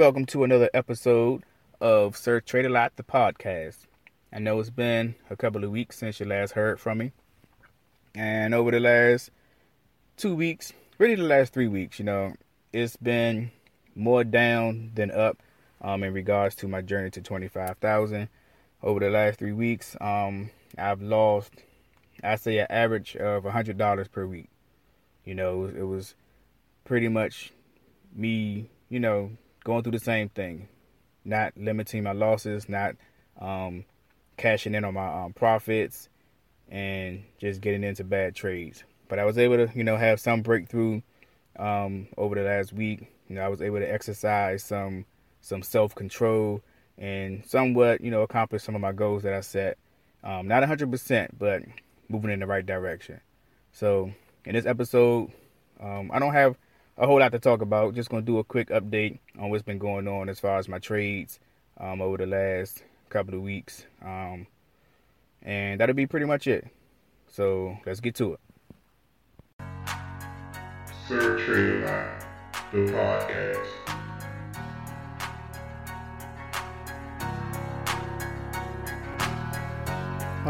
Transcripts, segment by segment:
Welcome to another episode of Sir Trade A Lot, the podcast. I know it's been a couple of weeks since you last heard from me. And over the last 2 weeks, really the last 3 weeks, it's been more down than up in regards to my journey to 25,000. Over the last 3 weeks, I've lost, I say, an average of $100 per week. It was pretty much me, going through the same thing, not limiting my losses, not cashing in on my profits, and just getting into bad trades. But I was able to, have some breakthrough over the last week. I was able to exercise some self-control and somewhat, accomplish some of my goals that I set. Not 100%, but moving in the right direction. So in this episode, I don't have a whole lot to talk about. Just going to do a quick update on what's been going on as far as my trades over the last couple of weeks. And that'll be pretty much it. So let's get to it. Sir Trade A Lot, the podcast.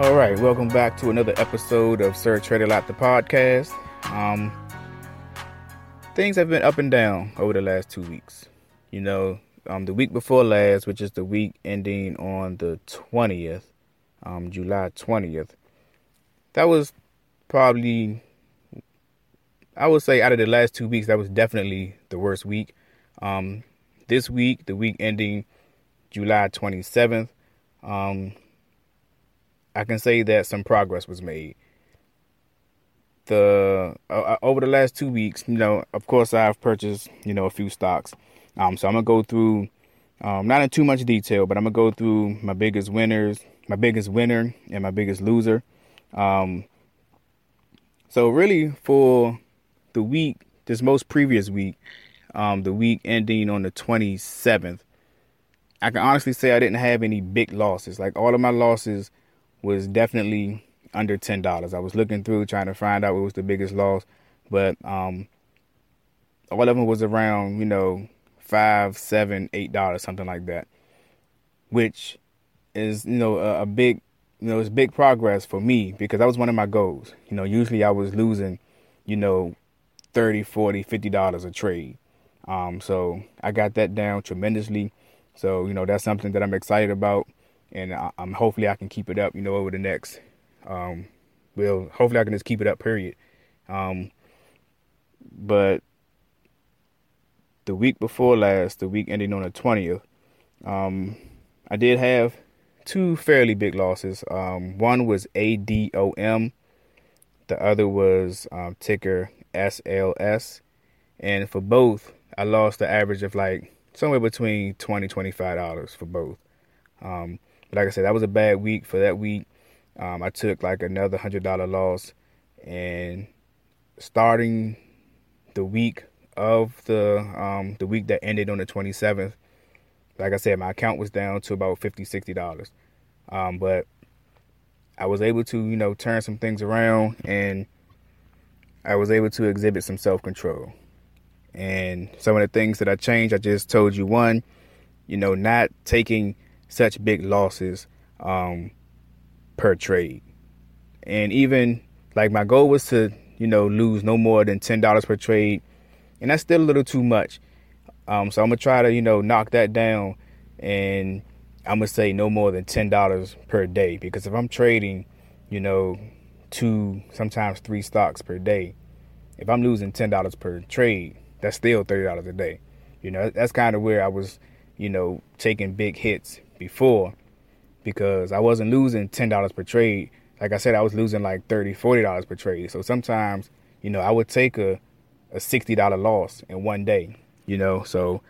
All right, welcome back to another episode of Sir Trade A Lot, the podcast. Things have been up and down over the last 2 weeks. The week before last, which is the week ending on the 20th, July 20th, that was probably, I would say, out of the last 2 weeks, that was definitely the worst week. This week, the week ending July 27th, I can say that some progress was made. Over the last 2 weeks, of course, I've purchased, a few stocks. So I'm going to go through, not in too much detail, but I'm going to go through my biggest winners, my biggest winner, and my biggest loser. So really for the week, this most previous week, the week ending on the 27th, I can honestly say I didn't have any big losses. Like all of my losses was definitely under $10. I was looking through trying to find out what was the biggest loss, but all of them was around, $5, $7, $8, something like that, which is, a big, it's big progress for me because that was one of my goals. Usually I was losing, $30, $40, $50 a trade. So I got that down tremendously. So, that's something that I'm excited about, and I'm hopefully I can keep it up, over the next hopefully I can just keep it up, period. But the week before last, the week ending on the 20th, I did have two fairly big losses. One was ADOM. The other was ticker SLS. And for both, I lost the average of like somewhere between $20, $25 for both. Like I said, that was a bad week. For that week, I took like another $100 loss, and starting the week of the week that ended on the 27th, like I said, my account was down to about $50, $60. But I was able to, turn some things around, and I was able to exhibit some self-control. And some of the things that I changed, I just told you one, not taking such big losses, per trade. And even like my goal was to lose no more than $10 per trade, and that's still a little too much. So I'm gonna try to knock that down, and I'm gonna say no more than $10 per day, because if I'm trading 2, sometimes 3 stocks per day, if I'm losing $10 per trade, that's still $30 a day. That's kind of where I was taking big hits before, because I wasn't losing $10 per trade. Like I said, I was losing like $30, $40 per trade. So sometimes, I would take a $60 loss in one day, So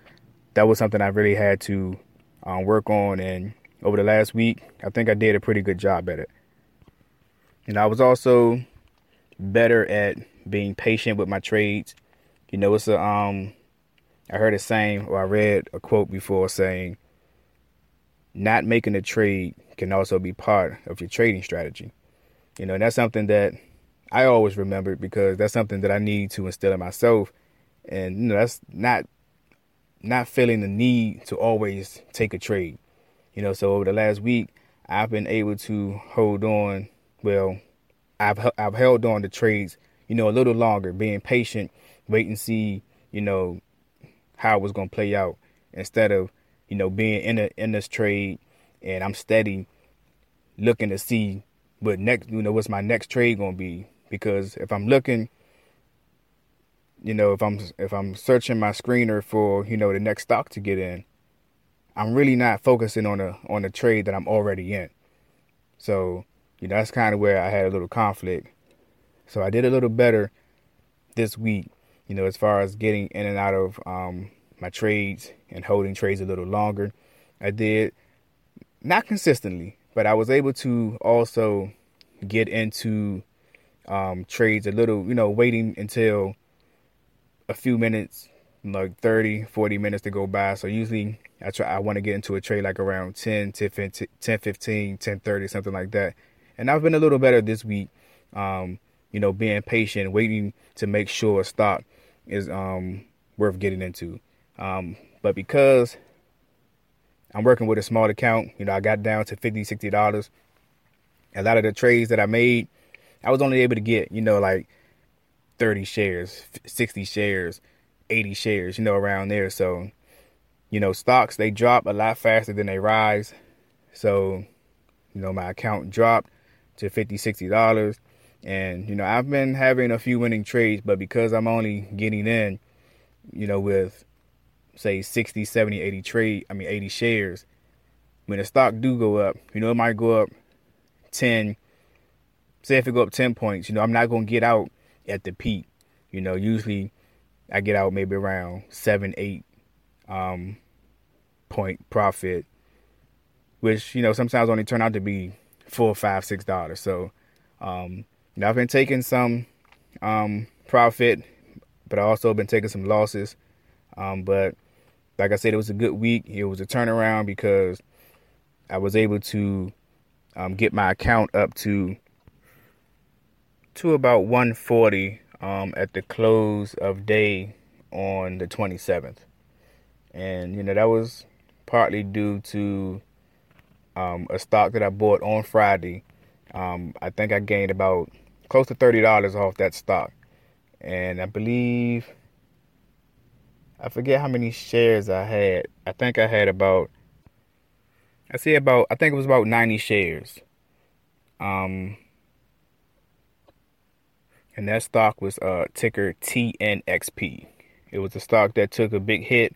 that was something I really had to work on. And over the last week, I think I did a pretty good job at it. And I was also better at being patient with my trades. It's a I heard a saying, or I read a quote before saying, not making a trade can also be part of your trading strategy. And that's something that I always remembered, because that's something that I need to instill in myself. And that's not not feeling the need to always take a trade. You know, so over the last week, I've been able to hold on. Well, I've held on to trades, you know, a little longer, being patient, wait and see, you know, how it was going to play out, instead of, you know, being in this trade and I'm steady looking to see what next, you know, what's my next trade going to be. Because if I'm looking, you know, if I'm searching my screener for, you know, the next stock to get in, I'm really not focusing on a trade that I'm already in. So, you know, that's kind of where I had a little conflict. So I did a little better this week, you know, as far as getting in and out of my trades and holding trades a little longer. I did, not consistently, but I was able to also get into trades a little, you know, waiting until a few minutes, like 30, 40 minutes to go by. So usually I want to get into a trade like around 10:15, 10:30, something like that. And I've been a little better this week, you know, being patient, waiting to make sure a stock is worth getting into. But because I'm working with a small account, you know, I got down to $50, $60. A lot of the trades that I made, I was only able to get, you know, like 30 shares, 60 shares, 80 shares, you know, around there. So, you know, stocks, they drop a lot faster than they rise. So, you know, my account dropped to $50, $60, and, you know, I've been having a few winning trades, but because I'm only getting in, you know, with say 60, 70, 80 shares, when the stock do go up, you know, it might go up 10, say if it go up 10 points, you know, I'm not going to get out at the peak. You know, usually I get out maybe around 7, 8 point profit, which, you know, sometimes only turn out to be $4, $5, $6. So, you know, I've been taking some profit, but I also been taking some losses. But like I said, it was a good week. It was a turnaround because I was able to get my account up to about 140 at the close of day on the 27th. And, you know, that was partly due to a stock that I bought on Friday. I think I gained about close to $30 off that stock. And I believe, I forget how many shares I had. I think I had I think it was about 90 shares. And that stock was ticker TNXP. It was a stock that took a big hit.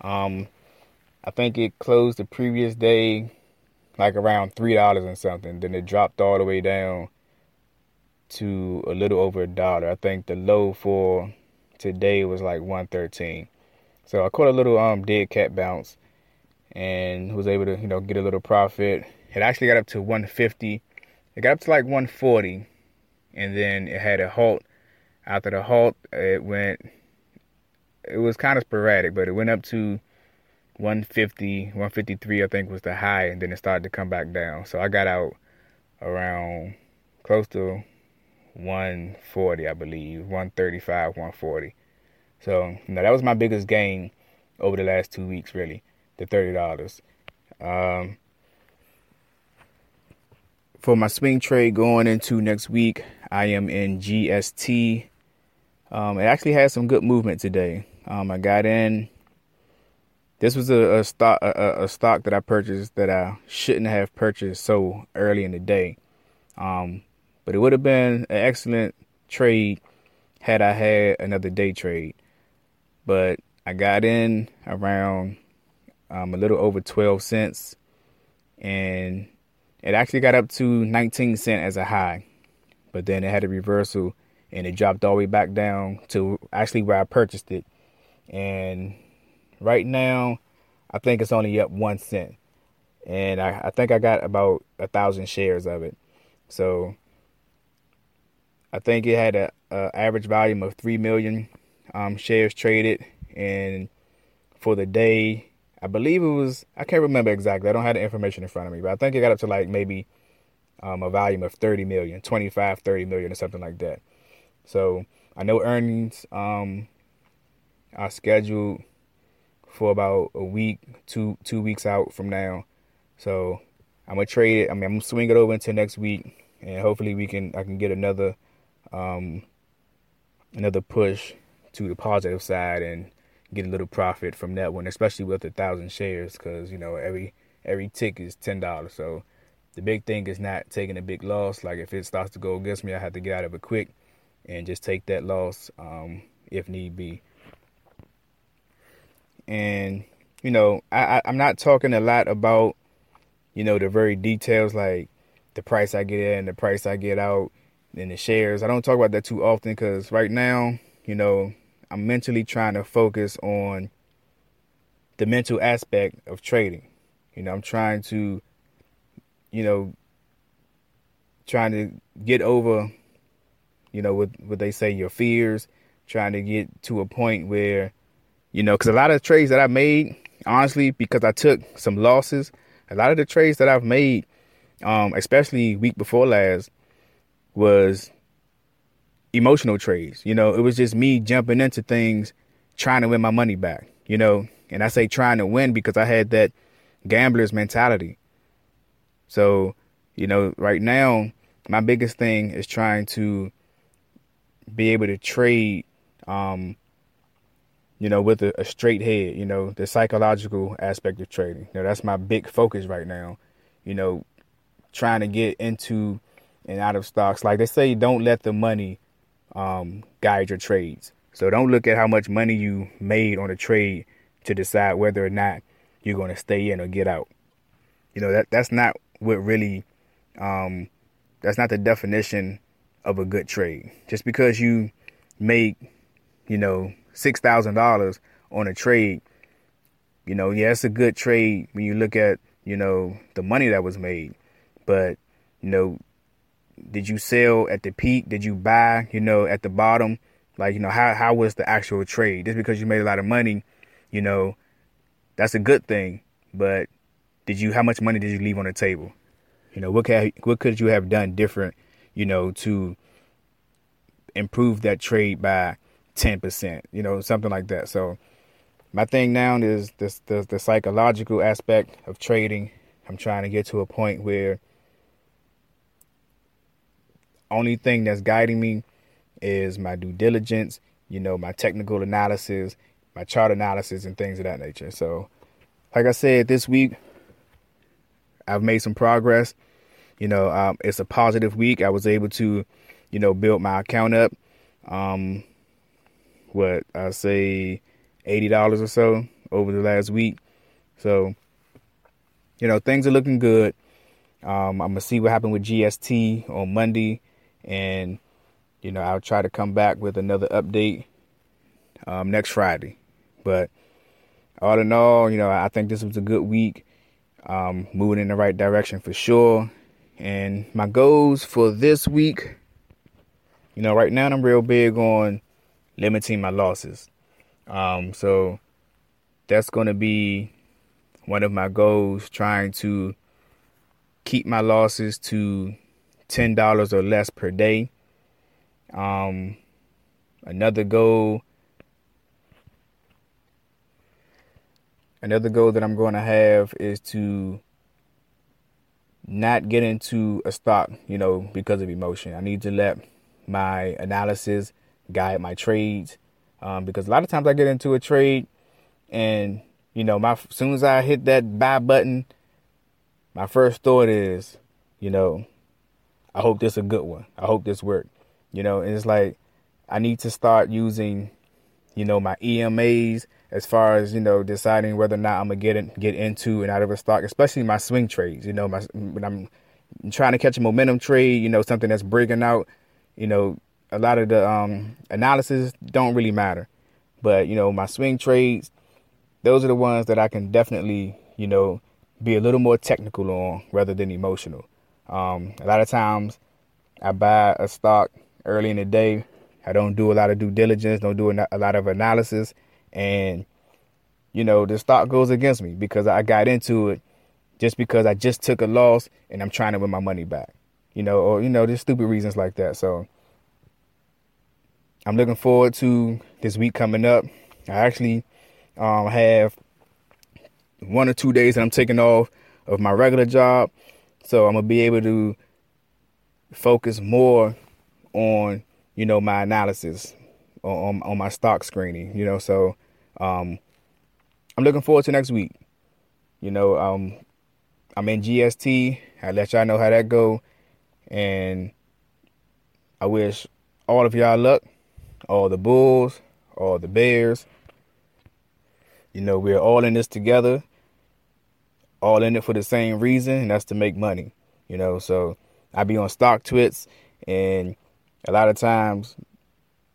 I think it closed the previous day like around $3 and something. Then it dropped all the way down to a little over $1. I think the low for today was like 113. So I caught a little dead cat bounce and was able to, you know, get a little profit. It actually got up to 150. It got up to like 140, and then it had a halt. After the halt, it was kind of sporadic, but it went up to 150, 153, I think was the high, and then it started to come back down. So I got out around close to 140, I believe, 135, 140. So, you know, that was my biggest gain over the last 2 weeks, really, the $30. For my swing trade going into next week, I am in GST. It actually had some good movement today. I got in. This was a stock that I purchased that I shouldn't have purchased so early in the day. But it would have been an excellent trade had I had another day trade. But I got in around a little over 12 cents. And it actually got up to 19 cents as a high. But then it had a reversal and it dropped all the way back down to actually where I purchased it. And right now, I think it's only up 1 cent. And I think I got about 1,000 shares of it. So I think it had an average volume of 3 million shares traded. And for the day, I believe it was, I can't remember exactly. I don't have the information in front of me. But I think it got up to like maybe a volume of 30 million, 25, 30 million or something like that. So I know earnings are scheduled for about a week, two weeks out from now. So I'm gonna trade it. I mean, I'm gonna swing it over into next week, and hopefully I can get another push to the positive side and get a little profit from that one, especially with 1,000 shares, because you know every tick is $10. So the big thing is not taking a big loss. Like if it starts to go against me, I have to get out of it quick and just take that loss if need be. And you know, I'm not talking a lot about, you know, the very details like the price I get in, the price I get out, and the shares. I don't talk about that too often because right now, you know, I'm mentally trying to focus on the mental aspect of trading. You know, I'm trying to, you know, get over, you know, what they say, your fears, trying to get to a point where, you know, because a lot of trades that I made, honestly, because I took some losses, a lot of the trades that I've made, especially week before last, was emotional trades. You know, it was just me jumping into things, trying to win my money back, you know, and I say trying to win because I had that gambler's mentality. So, you know, right now, my biggest thing is trying to be able to trade, you know, with a straight head, you know, the psychological aspect of trading. You know, that's my big focus right now, you know, trying to get into and out of stocks. Like they say, don't let the money guide your trades. So don't look at how much money you made on a trade to decide whether or not you're going to stay in or get out. You know, that's not what really, that's not the definition of a good trade. Just because you make, you know, $6,000 on a trade, you know, yeah, it's a good trade when you look at, you know, the money that was made. But, you know, did you sell at the peak? Did you buy, you know, at the bottom? Like, you know, how was the actual trade? Just because you made a lot of money, you know, that's a good thing. But how much money did you leave on the table? You know, what could you have done different, you know, to improve that trade by 10%, you know, something like that. So my thing now is the psychological aspect of trading. I'm trying to get to a point where only thing that's guiding me is my due diligence, you know, my technical analysis, my chart analysis, and things of that nature. So like I said, this week I've made some progress. You know, it's a positive week. I was able to, you know, build my account up. What I say $80 or so over the last week. So, you know, things are looking good. I'm going to see what happened with GST on Monday. And, you know, I'll try to come back with another update next Friday. But all in all, you know, I think this was a good week. Moving in the right direction for sure. And my goals for this week, you know, right now I'm real big on limiting my losses. So that's going to be one of my goals, trying to keep my losses to $10 or less per day. Another goal that I'm going to have is to not get into a stock, you know, because of emotion. I need to let my analysis guide my trades, because a lot of times I get into a trade and, you know, as soon as I hit that buy button, my first thought is, you know, I hope this is a good one. I hope this worked, you know, and it's like I need to start using, you know, my EMAs as far as, you know, deciding whether or not I'm going to get into and out of a stock, especially my swing trades. You know, when I'm trying to catch a momentum trade, you know, something that's breaking out, you know, a lot of the analysis don't really matter. But, you know, my swing trades, those are the ones that I can definitely, you know, be a little more technical on rather than emotional. A lot of times I buy a stock early in the day. I don't do a lot of due diligence, don't do a lot of analysis. And, you know, the stock goes against me because I got into it just because I just took a loss and I'm trying to win my money back, you know, or, you know, there's stupid reasons like that. So I'm looking forward to this week coming up. I actually have 1 or 2 days that I'm taking off of my regular job. So I'm going to be able to focus more on, you know, my analysis on my stock screening, you know. So I'm looking forward to next week. You know, I'm in GST. I'll let y'all know how that go. And I wish all of y'all luck, all the bulls, all the bears. You know, we're all in this together, all in it for the same reason, and that's to make money, you know. So I be on stock twits, and a lot of times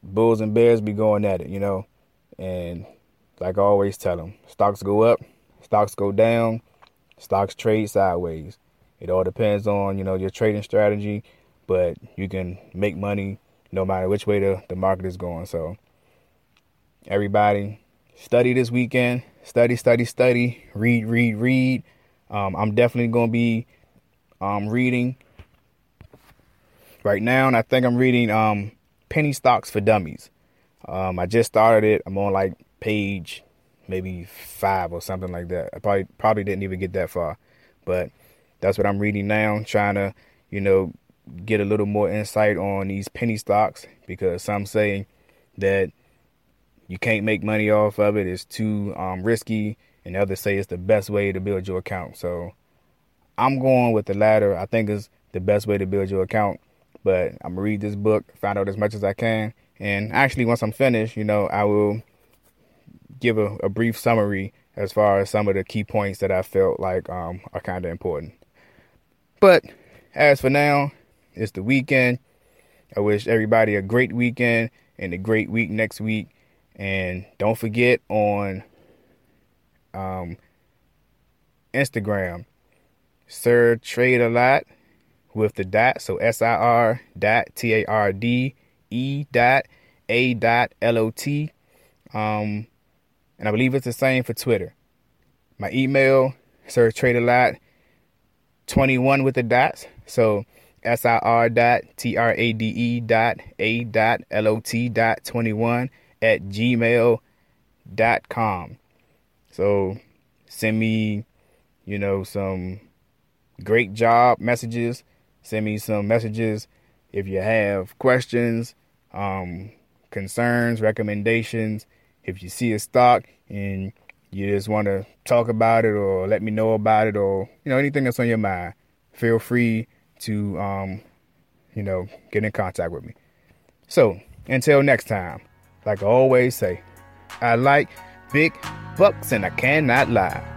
bulls and bears be going at it, you know. And like I always tell them, stocks go up, stocks go down, stocks trade sideways. It all depends on, you know, your trading strategy, but you can make money no matter which way the market is going. So everybody, study this weekend. Study. Read. I'm definitely going to be reading right now, and I think I'm reading Penny Stocks for Dummies. I just started it. I'm on like page maybe 5 or something like that. I probably didn't even get that far, but that's what I'm reading now, trying to, you know, get a little more insight on these penny stocks, because some say that you can't make money off of it. It's too risky. And others say it's the best way to build your account. So I'm going with the latter. I think it's the best way to build your account. But I'm going to read this book, find out as much as I can. And actually, once I'm finished, you know, I will give a brief summary as far as some of the key points that I felt like are kind of important. But as for now, it's the weekend. I wish everybody a great weekend and a great week next week. And don't forget on Instagram, Sir Trade A Lot with the dot. So SIR.TRADE.A.LOT. And I believe it's the same for Twitter. My email, Sir Trade A Lot 21 with the dots. So SIR.TRADE.A.LOT.21. @gmail.com. So send me, you know, some great job messages. Send me some messages if you have questions, concerns, recommendations. If you see a stock and you just want to talk about it or let me know about it, or, you know, anything that's on your mind, feel free to, you know, get in contact with me. So until next time, like I always say, I like big bucks and I cannot lie.